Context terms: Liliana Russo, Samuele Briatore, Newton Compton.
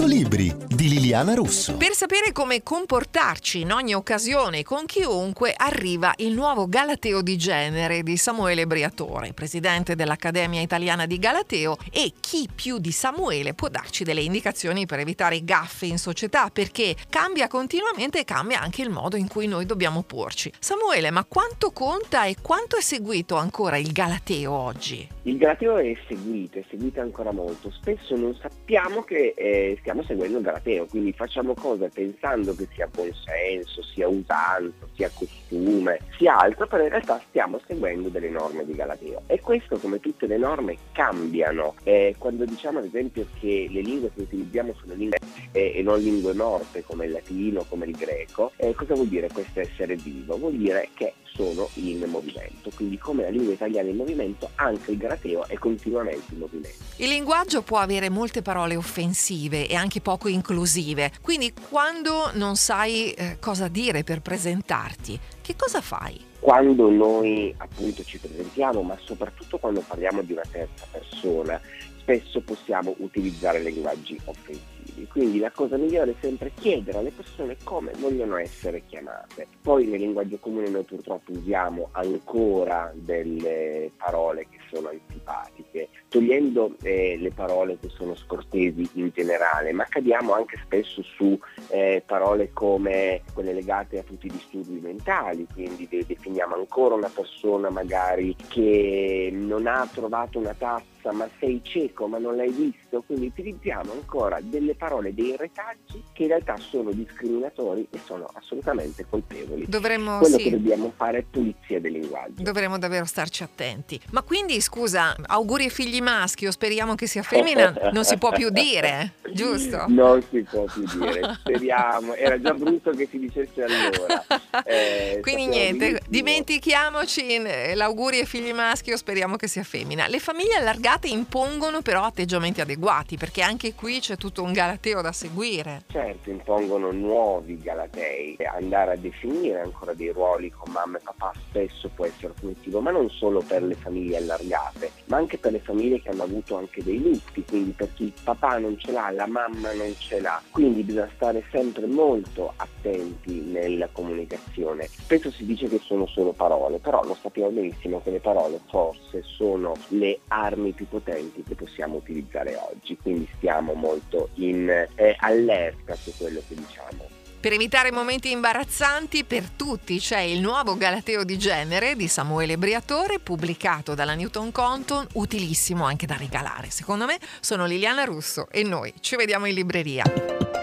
100 libri di Liliana Russo. Per sapere come comportarci in ogni occasione con chiunque arriva il nuovo Galateo di genere di Samuele Briatore, presidente dell'Accademia Italiana di Galateo, e chi più di Samuele può darci delle indicazioni per evitare gaffe in società, perché cambia continuamente e cambia anche il modo in cui noi dobbiamo porci. Samuele, ma quanto conta e quanto è seguito ancora il Galateo oggi? Il Galateo è seguito ancora molto. Spesso non sappiamo che stiamo seguendo il Galateo, quindi facciamo cose pensando che sia buonsenso, sia usanza, sia costume, sia altro, però in realtà stiamo seguendo delle norme di Galateo. E questo, come tutte le norme, cambiano. Quando diciamo ad esempio che le lingue che utilizziamo sono lingue e non lingue morte come il latino, come il greco, cosa vuol dire questo essere vivo? Vuol dire che sono in movimento, quindi come la lingua italiana è in movimento, anche il Galateo è continuamente in movimento. Il linguaggio può avere molte parole offensive e anche poco inclusive, quindi quando non sai cosa dire per presentarti, che cosa fai? Quando noi appunto ci presentiamo, ma soprattutto quando parliamo di una terza persona, spesso possiamo utilizzare linguaggi offensivi, quindi la cosa migliore è sempre chiedere alle persone come vogliono essere chiamate. Poi nel linguaggio comune noi purtroppo usiamo ancora delle parole che sono antipatiche, togliendo le parole che sono scortesi in generale, ma cadiamo anche spesso su parole come quelle legate a tutti i disturbi mentali, quindi definiamo ancora una persona magari che non ha trovato una tazza, ma sei cieco, ma non l'hai visto, quindi utilizziamo ancora delle parole, dei retaggi che in realtà sono discriminatori e sono assolutamente colpevoli. Quello che dobbiamo fare è pulizia del linguaggio. Dovremmo davvero starci attenti. Ma quindi, scusa, auguri ai figli maschi, o speriamo che sia femmina, non si può più dire, giusto? Non si può più dire, speriamo. Era già brutto che si dicesse allora. Quindi niente, dimentichiamoci l'auguri ai figli maschi, o speriamo che sia femmina. Le famiglie allargate impongono però atteggiamenti adeguati, perché anche qui c'è tutto un Galateo da seguire. Certo, impongono nuovi Galatei. Andare a definire ancora dei ruoli con mamma e papà spesso può essere punitivo, ma non solo per le famiglie allargate, ma anche per le famiglie che hanno avuto anche dei lutti, quindi per chi il papà non ce l'ha, la mamma non ce l'ha, quindi bisogna stare sempre molto attenti nella comunicazione. Spesso si dice che sono solo parole, però lo sappiamo benissimo che le parole forse sono le armi più potenti che possiamo utilizzare oggi, quindi stiamo molto in allerta su quello che diciamo. Per evitare momenti imbarazzanti per tutti c'è il nuovo Galateo di genere di Samuele Briatore, pubblicato dalla Newton Compton, utilissimo anche da regalare. Secondo me. Sono Liliana Russo e noi ci vediamo in libreria.